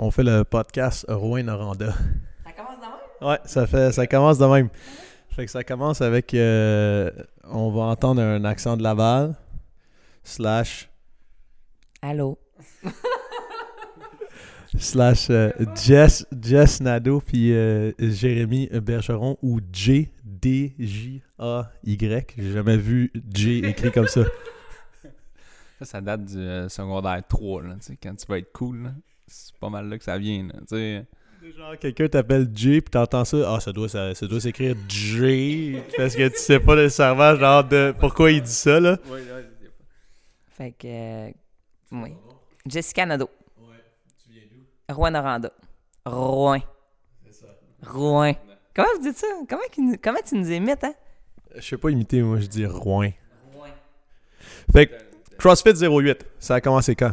On fait le podcast Rouyn-Noranda. Ça commence de même? Ouais, ça commence de même. Fait que ça commence avec on va entendre un accent de Laval / allô. / Jess Nadeau puis Jérémy Bergeron ou JDJAY. J'ai jamais vu J écrit comme ça. Ça date du secondaire 3, là, quand tu vas être cool, là. C'est pas mal là que ça vient, là. Genre, quelqu'un t'appelle J, puis t'entends ça, ah, ça doit s'écrire J, parce que tu sais pas nécessairement, genre, de pourquoi il dit ça, là. Oui, là, je sais pas. Fait que, oui. Jessica Nadeau. Ouais. Tu viens d'où? Rouyn-Noranda. Rouyn. C'est ça. Rouyn. Comment vous dites ça? Comment tu nous imites, hein? Je sais pas imiter, moi, je dis Rouyn. Rouyn. Fait que, CrossFit 08, ça a commencé quand?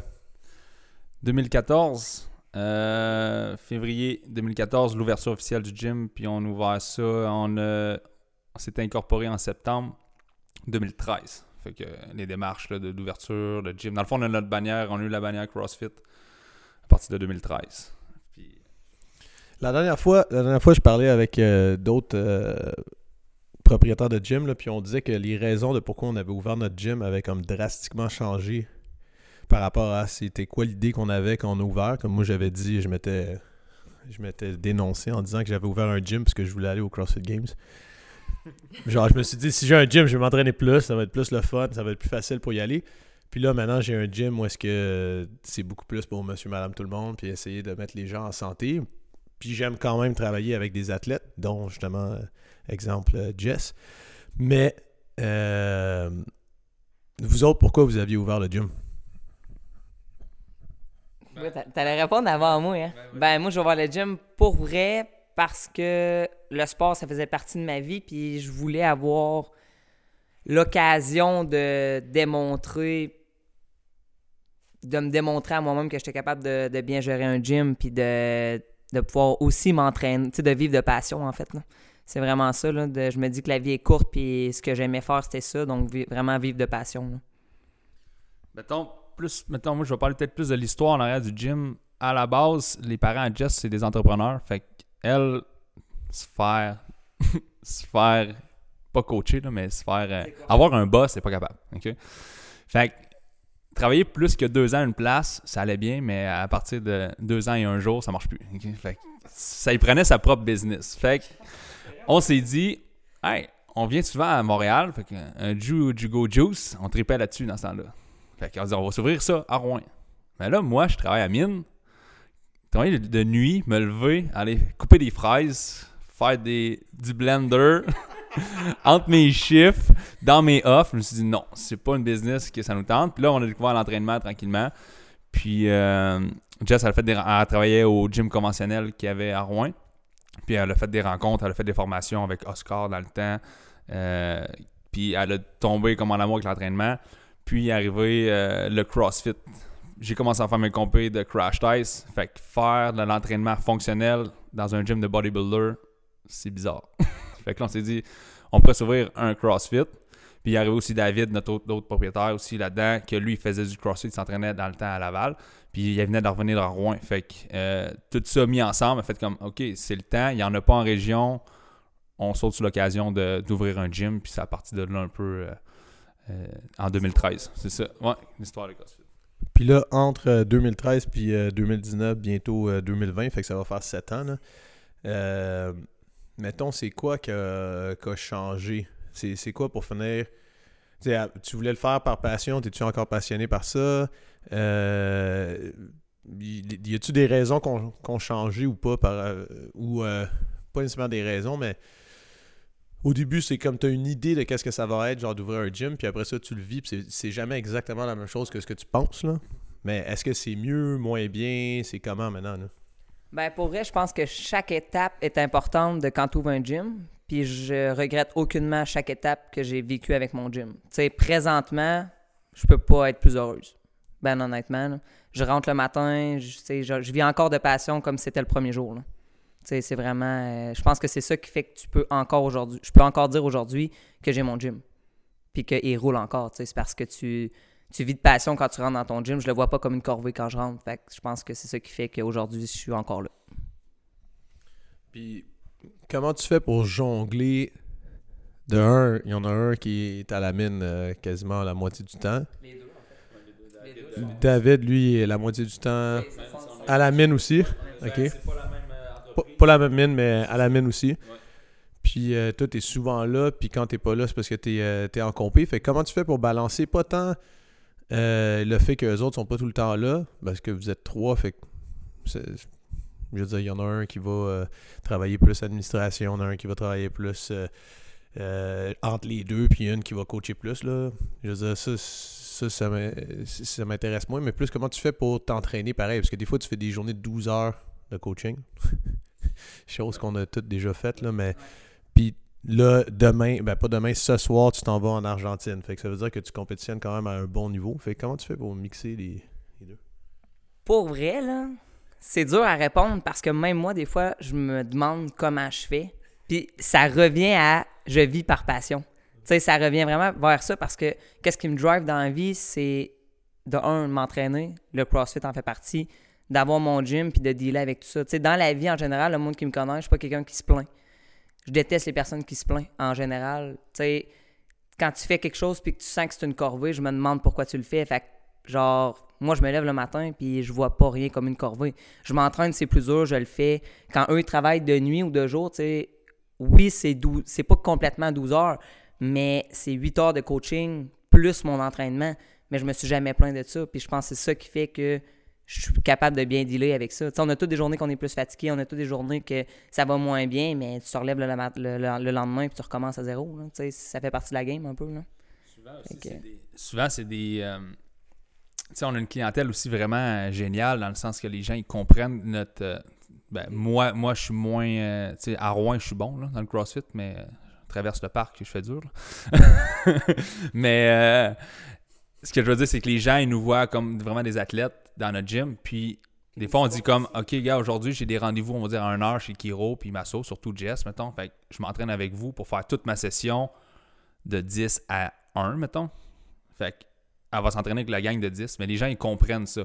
2014, février 2014, l'ouverture officielle du gym, puis on a ouvert ça, on s'est incorporé en septembre 2013. Fait que les démarches là, d'ouverture, de gym, dans le fond, on a notre bannière, on a eu la bannière CrossFit à partir de 2013. Puis... La dernière fois, je parlais avec d'autres propriétaires de gym, là, puis on disait que les raisons de pourquoi on avait ouvert notre gym avaient comme drastiquement changé. Par rapport à c'était quoi l'idée qu'on avait quand on a ouvert. Comme moi, j'avais dit, je m'étais dénoncé en disant que j'avais ouvert un gym parce que je voulais aller au CrossFit Games. Genre, je me suis dit, si j'ai un gym, je vais m'entraîner plus, ça va être plus le fun, ça va être plus facile pour y aller. Puis là, maintenant, j'ai un gym où est-ce que c'est beaucoup plus pour monsieur, madame, tout le monde, puis essayer de mettre les gens en santé. Puis j'aime quand même travailler avec des athlètes, dont justement, exemple, Jess. Mais, vous autres, pourquoi vous aviez ouvert le gym? Oui, t'allais répondre avant moi, hein? Ben, oui. Ben, moi, je vais voir le gym pour vrai parce que le sport, ça faisait partie de ma vie, puis je voulais avoir l'occasion de me démontrer à moi-même que j'étais capable de bien gérer un gym, puis de pouvoir aussi m'entraîner, tu sais, de vivre de passion, en fait, là. C'est vraiment ça, là. Je me dis que la vie est courte, puis ce que j'aimais faire, c'était ça, donc vraiment vivre de passion, là. Mettons, moi, je vais parler peut-être plus de l'histoire en arrière du gym. À la base, les parents à Jess, c'est des entrepreneurs. Fait qu'elle, se faire pas coacher, là, mais se faire... avoir un boss, c'est pas capable. Okay? Fait que travailler plus que 2 ans à une place, ça allait bien, mais à partir de 2 ans et 1 jour, ça marche plus. Okay? Fait que ça y prenait sa propre business. Fait que on s'est dit, « Hey, on vient souvent à Montréal, fait qu'un Jugo Juice, on tripait là-dessus dans ce temps-là. » Fait qu'on se dit, on va s'ouvrir ça à Rouyn. Mais là, moi, je travaille à mine. Travailler de nuit, me lever, aller couper des fraises, faire du blender entre mes chiffres, dans mes offs. Je me suis dit, non, c'est pas une business que ça nous tente. Puis là, on a découvert l'entraînement tranquillement. Puis Jess, elle travaillait au gym conventionnel qu'il y avait à Rouyn. Puis elle a fait des rencontres, elle a fait des formations avec Oscar dans le temps. Puis elle a tombé comme en amour avec l'entraînement. Puis arrivé le CrossFit. J'ai commencé à faire mes compés de Crashed Ice. Fait que faire de l'entraînement fonctionnel dans un gym de bodybuilder, c'est bizarre. Fait que là, on s'est dit, on pourrait s'ouvrir un CrossFit. Puis il est arrivé aussi David, notre autre propriétaire aussi là-dedans, que lui, il faisait du CrossFit, il s'entraînait dans le temps à Laval. Puis il venait de revenir à Rouyn. Fait que tout ça mis ensemble, a fait comme, OK, c'est le temps, il n'y en a pas en région. On saute sur l'occasion d'ouvrir un gym. Puis c'est à partir de là un peu... en 2013, c'est ça. Ouais, l'histoire de CrossFit. Puis là, entre 2013 puis 2019, bientôt 2020, fait que ça va faire 7 ans. Là. Mettons, c'est quoi qui a changé? C'est quoi pour finir? T'sais, tu voulais le faire par passion, t'es-tu encore passionné par ça? Y a-tu des raisons qu'on changé ou pas? Pas nécessairement des raisons, mais... Au début, c'est comme tu as une idée de qu'est-ce que ça va être, genre d'ouvrir un gym, puis après ça, tu le vis, puis c'est jamais exactement la même chose que ce que tu penses, là. Mais est-ce que c'est mieux, moins bien, c'est comment maintenant, là? Ben, pour vrai, je pense que chaque étape est importante de quand tu ouvres un gym, puis je regrette aucunement chaque étape que j'ai vécue avec mon gym. Tu sais, présentement, je peux pas être plus heureuse. Ben, honnêtement, là. Je rentre le matin, je vis encore de passion comme c'était le premier jour, là. T'sais, c'est vraiment... je pense que c'est ça qui fait que tu peux encore aujourd'hui... Je peux encore dire aujourd'hui que j'ai mon gym. Puis qu'il roule encore. C'est parce que tu tu vis de passion quand tu rentres dans ton gym. Je le vois pas comme une corvée quand je rentre. Fait que je pense que c'est ça qui fait qu'aujourd'hui, je suis encore là. Puis, comment tu fais pour jongler de un, il y en a un qui est à la mine quasiment la moitié du temps. Les deux, en fait. David, lui, est la moitié du temps à la mine aussi. Okay. C'est pas la même entreprise. Pas la même mine, mais à la mine aussi. Ouais. Puis toi, t'es souvent là, puis quand t'es pas là, c'est parce que t'es en compé. Fait comment tu fais pour balancer pas tant le fait que les autres sont pas tout le temps là, parce que vous êtes trois, fait que je veux dire, il y en a un qui va travailler plus administration, il y en a un qui va travailler plus entre les deux, puis une qui va coacher plus, là. Je veux dire, ça m'intéresse moins, mais plus comment tu fais pour t'entraîner pareil, parce que des fois, tu fais des journées de 12 heures de coaching, chose qu'on a toutes déjà faites, là, mais... Puis là, demain, ben pas demain, ce soir, tu t'en vas en Argentine. Fait que ça veut dire que tu compétitionnes quand même à un bon niveau. Fait que comment tu fais pour mixer les deux? Pour vrai, là, c'est dur à répondre parce que même moi, des fois, je me demande comment je fais. Puis ça revient à « je vis par passion ». Tu sais, ça revient vraiment vers ça parce que qu'est-ce qui me drive dans la vie, c'est de, un, m'entraîner. Le CrossFit en fait partie. D'avoir mon gym puis de dealer avec tout ça. Tu sais, dans la vie, en général, le monde qui me connaît, je suis pas quelqu'un qui se plaint. Je déteste les personnes qui se plaignent en général. Tu sais, quand tu fais quelque chose puis que tu sens que c'est une corvée, je me demande pourquoi tu le fais. Fait que, genre, moi, je me lève le matin puis je vois pas rien comme une corvée. Je m'entraîne, c'est plus dur, je le fais. Quand eux, ils travaillent de nuit ou de jour, tu sais, oui, c'est pas complètement 12 heures, mais c'est 8 heures de coaching plus mon entraînement. Mais je me suis jamais plaint de ça. Puis je pense que c'est ça qui fait que je suis capable de bien dealer avec ça. T'sais, on a toutes des journées qu'on est plus fatigué, on a toutes des journées que ça va moins bien, mais tu te relèves le lendemain et tu recommences à zéro. Là, ça fait partie de la game un peu. Là. Souvent, aussi, c'est des... on a une clientèle aussi vraiment géniale dans le sens que les gens ils comprennent notre... moi, je suis moins... à Rouyn, je suis bon là, dans le CrossFit, mais je traverse le parc et je fais dur. Mais... ce que je veux dire, c'est que les gens, ils nous voient comme vraiment des athlètes dans notre gym. Puis, des fois, on dit comme, OK, gars, aujourd'hui, j'ai des rendez-vous, on va dire, à 1 heure chez Kiro, puis Masso, surtout Jess, mettons. Fait que je m'entraîne avec vous pour faire toute ma session de 10 à 1, mettons. Fait qu'elle va s'entraîner avec la gang de 10, mais les gens, ils comprennent ça.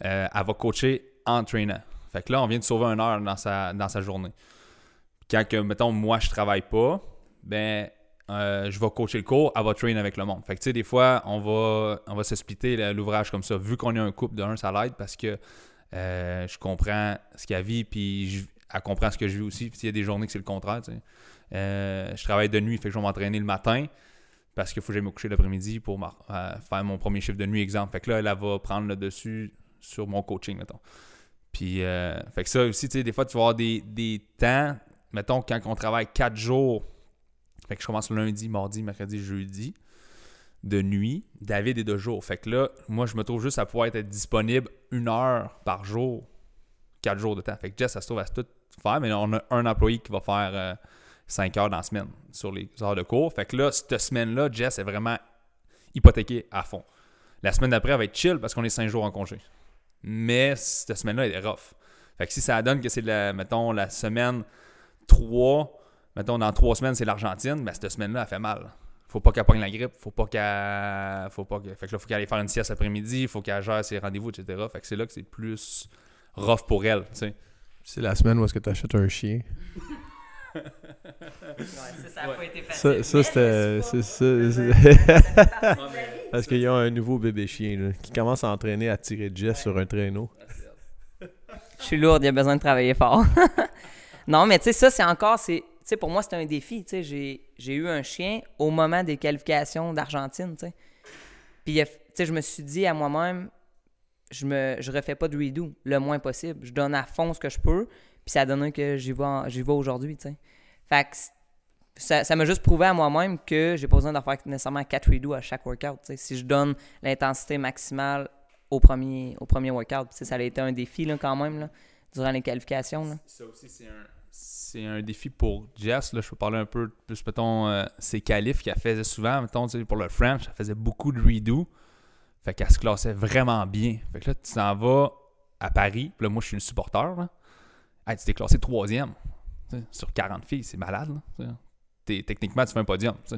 Elle va coacher en traînant. Fait que là, on vient de sauver 1 heure dans sa journée. Quand, mettons, moi, je travaille pas, ben... je vais coacher le cours, elle va trainer avec le monde. Fait que tu sais, des fois, on va se splitter l'ouvrage comme ça. Vu qu'on est un couple de un, ça l'aide parce que je comprends ce qu'elle vit, puis elle comprend ce que je vis aussi. Puis il y a des journées que c'est le contraire, tu sais. Je travaille de nuit, fait que je vais m'entraîner le matin parce qu'il faut que j'aille me coucher l'après-midi pour faire mon premier chiffre de nuit, exemple. Fait que là, elle va prendre le dessus sur mon coaching, mettons. Puis, fait que ça aussi, tu sais, des fois, tu vas avoir des temps, mettons, quand on travaille 4 jours. Fait que je commence lundi, mardi, mercredi, jeudi, de nuit. David est de jour. Fait que là, moi, je me trouve juste à pouvoir être disponible 1 heure par jour, 4 jours de temps. Fait que Jess, ça se trouve à tout faire, mais on a un employé qui va faire 5 heures dans la semaine sur les heures de cours. Fait que là, cette semaine-là, Jess est vraiment hypothéquée à fond. La semaine d'après, elle va être chill parce qu'on est 5 jours en congé. Mais cette semaine-là, elle est rough. Fait que si ça donne que c'est, mettons, la semaine 3... Mettons, dans 3 semaines, c'est l'Argentine, mais cette semaine-là, elle fait mal. Faut pas qu'elle pogne la grippe, faut pas qu'elle... Fait que là, faut qu'elle aille faire une sieste après-midi, faut qu'elle gère ses rendez-vous, etc. Fait que c'est là que c'est plus rough pour elle, tu sais. C'est la semaine où est-ce que t'achètes un chien. Ça a pas été facile. Ça, c'était... C'est... Parce qu'il y a un nouveau bébé chien, là, qui commence à entraîner à tirer Jess sur un traîneau. Je suis lourde, il y a besoin de travailler fort. Non, mais tu sais, ça, c'est encore... T'sais, pour moi, c'était un défi. T'sais, j'ai eu un chien au moment des qualifications d'Argentine. T'sais. Puis je me suis dit à moi-même, je refais pas de redo le moins possible. Je donne à fond ce que je peux, puis ça donne que j'y vais aujourd'hui. T'sais. Fait que ça m'a juste prouvé à moi-même que j'ai pas besoin d'en faire nécessairement 4 redos à chaque workout. T'sais. Si je donne l'intensité maximale au premier workout, ça a été un défi là, quand même là, durant les qualifications. Là. Ça aussi, c'est un défi pour Jess. Là, je peux parler un peu plus, mettons, ses qualifs qu'elle faisait souvent. Mettons, pour le French, elle faisait beaucoup de redo. Fait qu'elle se classait vraiment bien. Fait que là, tu t'en vas à Paris. Puis là, moi, je suis le supporter. Là. Hey, tu t'es classé 3e. T'sais, sur 40 filles, c'est malade. Là, techniquement, tu fais un podium. T'sais.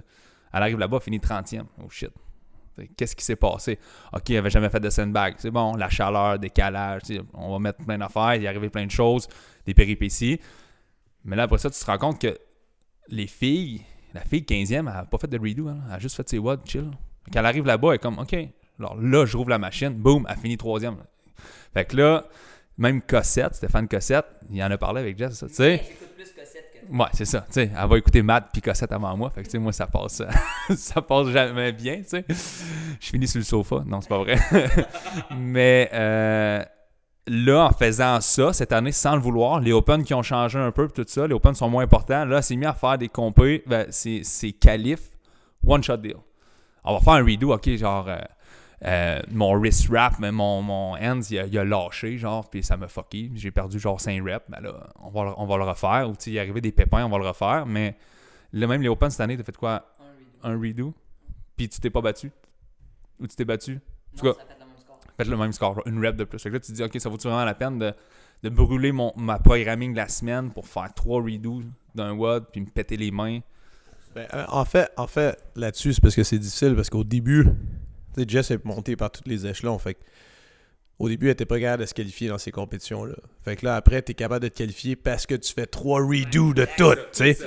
Elle arrive là-bas, finit 30e. Oh shit. Qu'est-ce qui s'est passé? OK, il n'avait jamais fait de sandbag. C'est bon, la chaleur, décalage, on va mettre plein d'affaires, il est arrivé plein de choses, des péripéties. Mais là, après ça, tu te rends compte que les filles, la fille 15e, elle n'a pas fait de redo. Hein, elle a juste fait ses WOD, chill. Quand elle arrive là-bas, elle est comme, OK, alors là, je rouvre la machine, boum, elle finit 3e. Fait que là, même Cossette, Stéphane Cossette, il en a parlé avec Jess, ça, tu sais. J'écoute plus Cossette que... Ouais, c'est ça, tu sais, elle va écouter Matt puis Cossette avant moi, fait que tu sais, moi, ça passe, ça passe jamais bien, tu sais. Je finis sur le sofa, non, c'est pas vrai. Mais là, en faisant ça, cette année, sans le vouloir, les Open qui ont changé un peu puis tout ça, les Open sont moins importants, là, elle s'est mise à faire des compés, ben, c'est qualif, one-shot deal. On va faire un redo, OK, genre... mon wrist wrap, mais mon hands, il a lâché, genre, puis ça m'a fucké. J'ai perdu, genre, 5 reps. Ben là, on va le refaire. Ou, tu sais, il est arrivé des pépins, on va le refaire. Mais là, même les Open cette année, t'as fait quoi? Un redo. Puis tu t'es pas battu? Ou tu t'es battu? En tout cas, ça fait le même score. Fait le même score, une rep de plus. Donc là, tu te dis, OK, ça vaut-tu vraiment la peine de brûler ma programming de la semaine pour faire 3 redos d'un WOD, puis me péter les mains? Ben, en fait là-dessus, c'est parce que c'est difficile, parce qu'au début... Tu sais, Jess est montée par tous les échelons. Fait que, au début, elle était pas capable de se qualifier dans ces compétitions-là. Fait que là, après, t'es capable de te qualifier parce que tu fais 3 redos de tout, tu sais.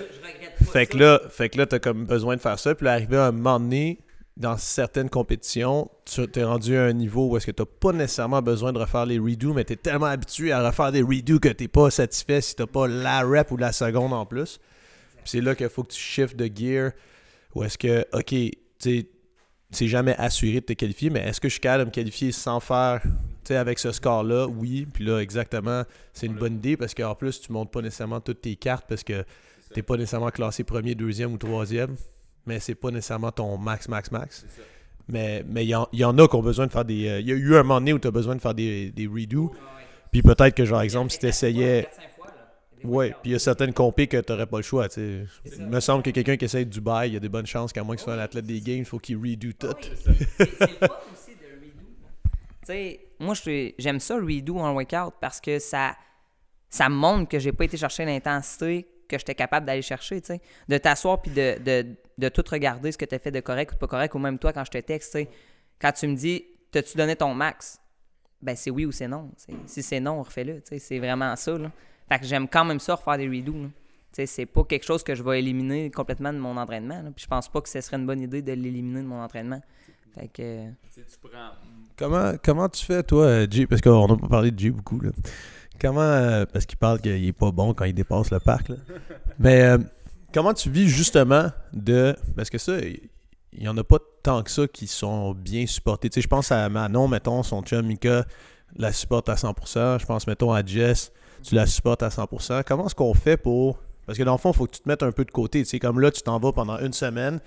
Fait que là, t'as comme besoin de faire ça. Puis là, arrivé à un moment donné, dans certaines compétitions, tu t'es rendu à un niveau où est-ce que t'as pas nécessairement besoin de refaire les redos, mais t'es tellement habitué à refaire des redos que t'es pas satisfait si t'as pas la rep ou la seconde en plus. Puis c'est là qu'il faut que tu shifts de gear. Où est-ce que, OK, tu sais, c'est jamais assuré de te qualifier, mais est-ce que je suis capable de me qualifier sans faire, tu sais, avec ce score-là? Oui, puis là, exactement, c'est une bonne idée parce qu'en plus, tu montes pas nécessairement toutes tes cartes parce que t'es pas nécessairement classé premier, deuxième ou troisième, mais c'est pas nécessairement ton max. Mais il y en a qui ont besoin de faire des... Il y a eu un moment donné où tu as besoin de faire des redos, puis peut-être que, genre exemple, si t'essayais... Oui, puis il y a certaines compés que tu n'aurais pas le choix. T'sais. Il me semble que quelqu'un qui essaie de Dubaï, il y a des bonnes chances qu'à moins qu'il soit un athlète des games, il faut qu'il redo tout. Oui, c'est le fun aussi de redo. Tu sais, moi, j'aime ça, redo en workout, parce que ça montre que j'ai pas été chercher l'intensité que j'étais capable d'aller chercher. T'sais. De t'asseoir puis de tout regarder ce que tu as fait de correct ou de pas correct, ou même toi, quand je te texte, quand tu me dis, t'as-tu donné ton max? Ben, c'est oui ou c'est non. T'sais. Si c'est non, refais-le. T'sais. C'est vraiment ça, là. Fait que j'aime quand même ça refaire des redos. C'est pas quelque chose que je vais éliminer complètement de mon entraînement. Là. Puis je pense pas que ce serait une bonne idée de l'éliminer de mon entraînement. Fait que... Comment tu fais, toi, Jay? Parce qu'on n'a pas parlé de Jay beaucoup. Là. Comment... Parce qu'il parle qu'il est pas bon quand il dépasse le parc. Là. Mais comment tu vis justement de... Parce que ça, il n'y en a pas tant que ça qui sont bien supportés. Je pense à Manon, mettons, son chum Mika la supporte à 100%. Je pense, mettons, à Jess... Tu la supportes à 100%. Comment est-ce qu'on fait pour... Parce que dans le fond, il faut que tu te mettes un peu de côté. Tu sais, comme là, tu t'en vas pendant une semaine,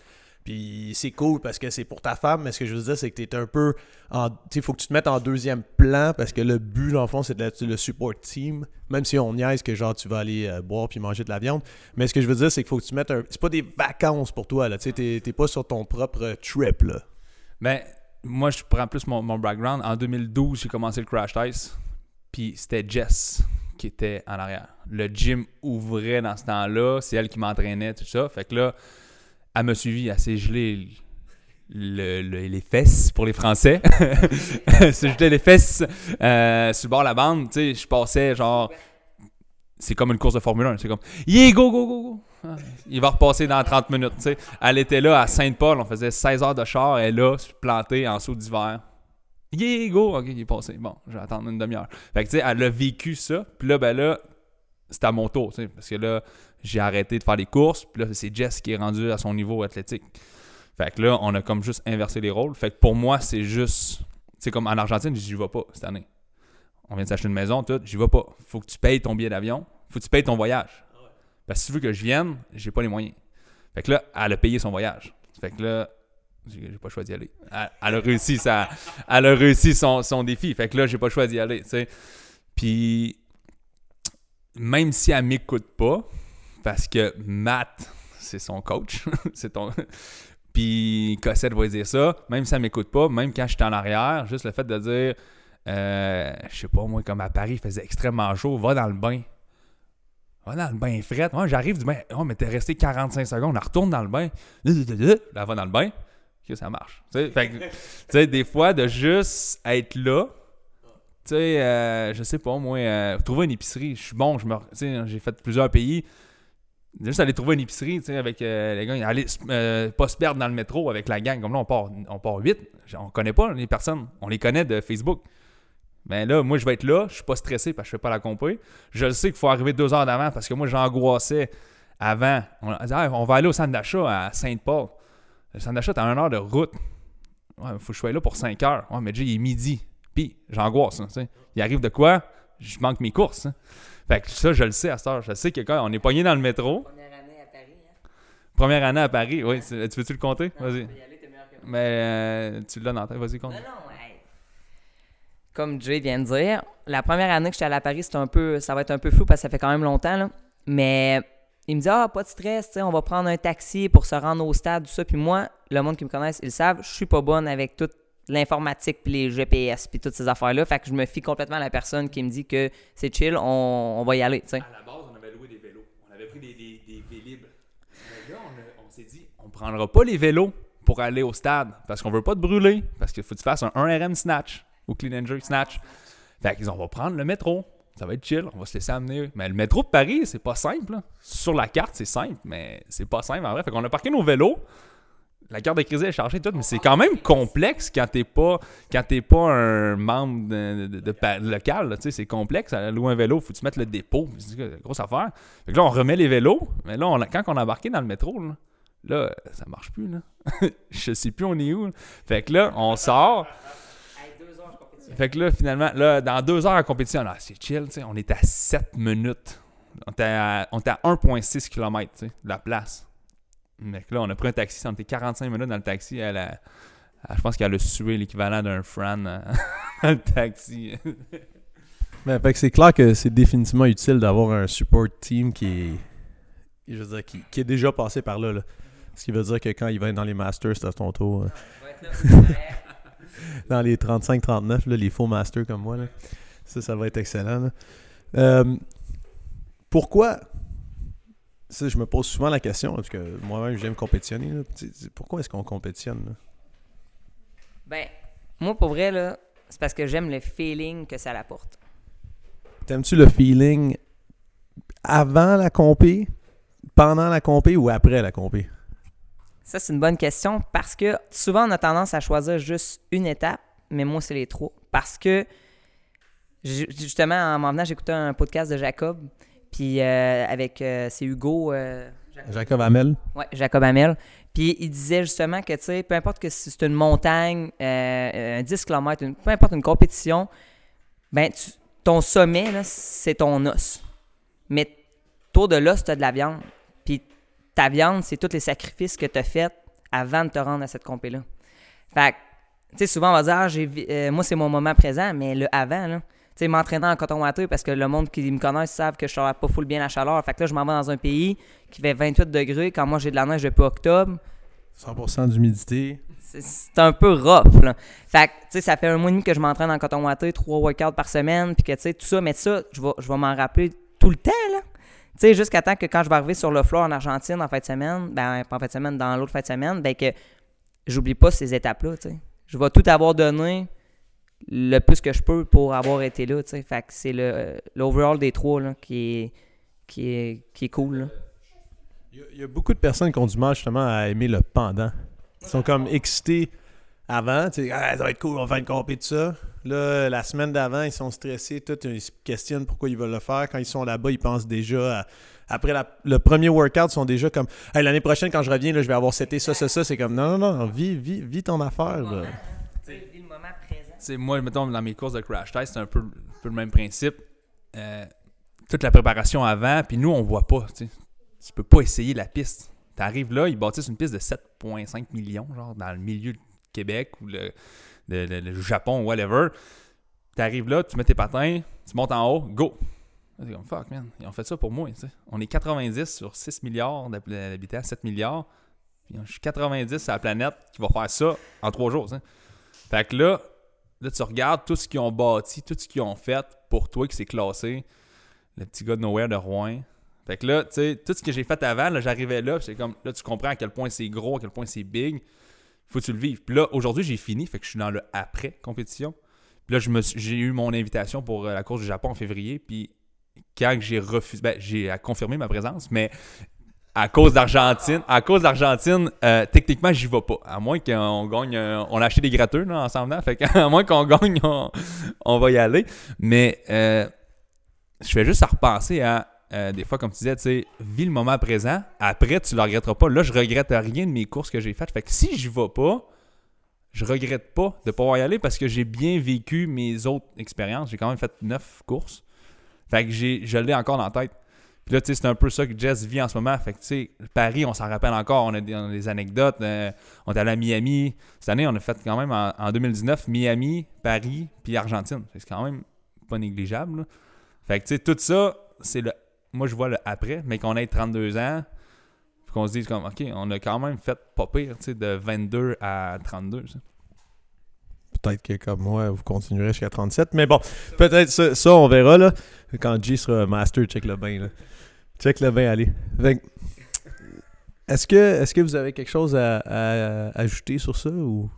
puis c'est cool parce que c'est pour ta femme, mais ce que je veux dire, c'est que tu es un peu... Tu sais, il faut que tu te mettes en deuxième plan parce que le but, dans le fond, c'est le support team. Même si on niaise que genre tu vas aller boire puis manger de la viande. Mais ce que je veux dire, c'est qu'il faut que tu mettes un... C'est pas des vacances pour toi, là. Tu sais, t'es pas sur ton propre trip, là. Ben, moi, je prends plus mon background. En 2012, j'ai commencé le Crashed Ice, puis c'était Jess qui était en arrière. Le gym ouvrait dans ce temps-là, c'est elle qui m'entraînait, tout ça. Fait que là, elle m'a suivi, elle s'est gelée les fesses, pour les Français. Elle s'est gelée les fesses sur le bord de la bande. Tu sais, je passais genre... C'est comme une course de Formule 1. C'est comme « Yeah, go, go, go, go! Ah, » Il va repasser dans 30 minutes. Tu sais, elle était là à Sainte-Paul, on faisait 16 heures de char, elle est là, plantée en saut d'hiver. Yeah, go! OK, il est passé. Bon, je vais attendre une demi-heure. Fait que, tu sais, elle a vécu ça. Puis là, ben là, c'est à mon tour, tu sais, parce que là, j'ai arrêté de faire des courses. Puis là, c'est Jess qui est rendue à son niveau athlétique. Fait que là, on a comme juste inversé les rôles. Fait que pour moi, c'est juste... Tu sais, comme en Argentine, j'y vais pas cette année. On vient de s'acheter une maison, tout. J'y vais pas. Faut que tu payes ton billet d'avion. Faut que tu payes ton voyage. Parce que si tu veux que je vienne, j'ai pas les moyens. Fait que là, elle a payé son voyage. Fait que là... J'ai pas le choix d'y aller. Elle a réussi, son défi. Fait que là, j'ai pas le choix d'y aller, tu sais. Puis, même si elle m'écoute pas, parce que Matt, c'est son coach, puis Cossette va dire ça, même si elle m'écoute pas, même quand je suis en arrière, juste le fait de dire, je sais pas, moi, comme à Paris, il faisait extrêmement chaud, va dans le bain. « Va dans le bain fret. Ouais, j'arrive du bain. Oh, mais t'es resté 45 secondes. Elle retourne dans le bain. Elle va dans le bain. que ça marche. Tu sais, des fois, de juste être là, tu sais, je sais pas, moi, trouver une épicerie, je suis bon, j'ai fait plusieurs pays, juste aller trouver une épicerie, tu sais, avec les gars, aller pas se perdre dans le métro avec la gang, comme là, on part vite, on connaît pas les personnes, on les connaît de Facebook. Ben là, moi, je vais être là, je suis pas stressé parce que je fais pas la compé. Je le sais qu'il faut arriver 2 heures d'avant parce que moi, j'angoissais avant. On va aller au centre d'achat à Sainte-Paul. Le centre d'achat, t'as 1 heure de route. Ouais, faut que je sois là pour 5 heures. Ouais, mais déjà, il est midi. Puis, j'angoisse. Hein, il arrive de quoi? Je manque mes courses. Hein. Fait que ça, je le sais à cette heure. Je sais que quand on est pogné dans le métro. Première année à Paris. Hein? Première année à Paris, oui. Ouais. Tu veux-tu le compter? Non, vas-y. Tu peux y aller, t'es meilleur que moi. Mais tu l'as dans la tête, vas-y, compte. Non, ouais. Comme Jay vient de dire, la première année que j'étais allée à Paris, ça va être un peu flou parce que ça fait quand même longtemps, là. Mais il me dit « Ah, pas de stress, on va prendre un taxi pour se rendre au stade, tout ça. » Puis moi, le monde qui me connaisse, ils le savent, je suis pas bonne avec toute l'informatique puis les GPS puis toutes ces affaires-là. Fait que je me fie complètement à la personne qui me dit que c'est chill, on va y aller, t'sais. À la base, on avait loué des vélos. On avait pris des Vélib. Mais là, on s'est dit « On prendra pas les vélos pour aller au stade parce qu'on veut pas te brûler, parce qu'il faut que tu fasses un 1RM snatch. » Ou Clean and Jerk Snatch. Fait qu'ils ont, on va prendre le métro. Ça va être chill. On va se laisser amener. Mais le métro de Paris, c'est pas simple. Là. Sur la carte, c'est simple, mais c'est pas simple en vrai. Fait qu'on a parqué nos vélos. La carte de crédit est chargée et tout. Mais c'est quand même complexe quand t'es pas un membre de local. C'est complexe. À louer un vélo, faut que tu mettes le dépôt. C'est grosse affaire. Fait que là, on remet les vélos. Mais là, quand on a embarqué dans le métro, là ça marche plus. Là. Je sais plus on est où. Là. Fait que là, on sort. Fait que là, finalement, dans 2 heures à compétition, là, c'est chill, t'sais, on est à 7 minutes. On était à 1,6 km de la place. Mais là, on a pris un taxi, ça mettait 45 minutes dans le taxi. Je pense qu'elle a sué l'équivalent d'un Fran dans le taxi. Mais fait que c'est clair que c'est définitivement utile d'avoir un support team qui est déjà passé par là. Ce qui veut dire que quand il va être dans les Masters, c'est à ton tour. Dans les 35-39, là, les faux masters comme moi. Là. Ça va être excellent. Là. Pourquoi? Ça, je me pose souvent la question, là, parce que moi-même, j'aime compétitionner. Là. Pourquoi est-ce qu'on compétitionne? Là? Ben, moi, pour vrai, là, c'est parce que j'aime le feeling que ça l'apporte. T'aimes-tu le feeling avant la compé, pendant la compé ou après la compé? Ça, c'est une bonne question parce que souvent, on a tendance à choisir juste une étape, mais moi, c'est les trois. Parce que, justement, en m'en venant, j'écoutais un podcast de Jacob, puis avec, c'est Hugo... Jacob Amel. Oui, Jacob Amel. Puis il disait justement que, tu sais, peu importe que si c'est une montagne, un 10 km, peu importe une compétition, ben ton sommet, là, c'est ton os. Mais autour de l'os, tu as de la viande. Puis ta viande, c'est tous les sacrifices que tu as faits avant de te rendre à cette compé-là. Fait que, tu sais, souvent, on va dire, moi, c'est mon moment présent, mais le avant, là, tu sais, m'entraîner en coton watté parce que le monde qui me connaît, ils savent que je ne pas full bien la chaleur. Fait que là, je m'en vais dans un pays qui fait 28 degrés. Quand moi, j'ai de la neige depuis octobre. 100% d'humidité. C'est un peu rough, là. Fait que, tu sais, ça fait 1 mois et demi que je m'entraîne en coton watté, 3 workouts par semaine, puis que, tu sais, tout ça, mais ça, je vais m'en rappeler tout le temps, là. Tu sais, jusqu'à temps que quand je vais arriver sur le floor en Argentine en fin de semaine, ben pas en fin de semaine, dans l'autre fin de semaine, ben que j'oublie pas ces étapes-là, tu sais. Je vais tout avoir donné le plus que je peux pour avoir été là, tu sais. Fait que c'est l'overall des trois là, qui est cool, là. Il y a beaucoup de personnes qui ont du mal justement à aimer le pendant. Ils sont comme excités avant, tu sais, ça va être cool, on va faire une compé de ça. Là, la semaine d'avant, ils sont stressés, tout, ils se questionnent pourquoi ils veulent le faire. Quand ils sont là-bas, ils pensent déjà après le premier workout, ils sont déjà comme hey, « l'année prochaine, quand je reviens, là, je vais avoir seté ça ». C'est comme « non, vis ton affaire ». Vis le moment présent. T'sais, moi, mettons, dans mes courses de Crash Test, c'est un peu le même principe. Toute la préparation avant, puis nous, on voit pas. T'sais. Tu peux pas essayer la piste. Tu arrives là, ils bâtissent une piste de 7,5 millions, genre dans le milieu du Québec ou le Japon, whatever. T'arrives là, tu mets tes patins, tu montes en haut, go! C'est comme fuck, man. Ils ont fait ça pour moi, tu sais. On est 90 sur 6 milliards d'habitants, 7 milliards. Puis je suis 90 sur la planète qui va faire ça en 3 jours, t'sais. Fait que là, tu regardes tout ce qu'ils ont bâti, tout ce qu'ils ont fait pour toi qui s'est classé. Le petit gars de Nowhere de Rouyn. Fait que là, tu sais, tout ce que j'ai fait avant, là, j'arrivais là, puis c'est comme, là, tu comprends à quel point c'est gros, à quel point c'est big. faut que tu le vives. Puis là, aujourd'hui, j'ai fini, fait que je suis dans le après-compétition. Puis là, j'ai eu mon invitation pour la course du Japon en février. Puis quand j'ai refusé, ben, j'ai confirmé ma présence, mais à cause d'Argentine, techniquement, j'y vais pas. À moins qu'on gagne, on a acheté des gratteux là, ensemble là, fait qu'à moins qu'on gagne, on va y aller. Mais je fais juste à repenser à, des fois, comme tu disais, tu sais, vis le moment présent, après, tu le regretteras pas. Là, je regrette rien de mes courses que j'ai faites. Fait que si j'y vais pas, je regrette pas de pouvoir y aller parce que j'ai bien vécu mes autres expériences. J'ai quand même fait 9 courses. Fait que je l'ai encore dans la tête. Puis là, tu sais, c'est un peu ça que Jess vit en ce moment. Fait que, tu sais, Paris, on s'en rappelle encore. On a des anecdotes. On est allé à Miami. Cette année, on a fait quand même en 2019 Miami, Paris, puis Argentine. Fait que c'est quand même pas négligeable, là. Fait que, tu sais, tout ça, c'est le. Moi, je vois le après, mais qu'on ait 32 ans. Qu'on se dise comme, OK, on a quand même fait pas pire, tu sais, de 22 à 32. Ça. Peut-être que, comme moi, vous continuerez jusqu'à 37. Mais bon, peut-être ça on verra, là. Quand G sera master, check le bain, là. Check le bain, allez. Fait, est-ce que vous avez quelque chose à ajouter sur ça ou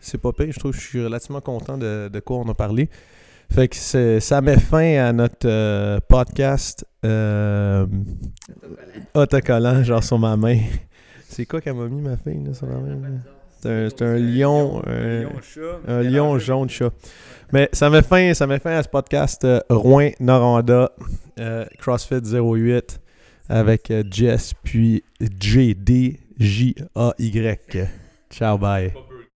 c'est pas pire? Je trouve que je suis relativement content de quoi on a parlé. Fait que ça met fin à notre podcast autocollant, genre sur ma main. C'est quoi qu'elle m'a mis, ma fille, là, sur la main? Là? C'est un lion, un lion jaune chat. Mais ça met fin à ce podcast Rouyn-Noranda, CrossFit 08, avec Jess, puis JDJAY. Ciao, bye.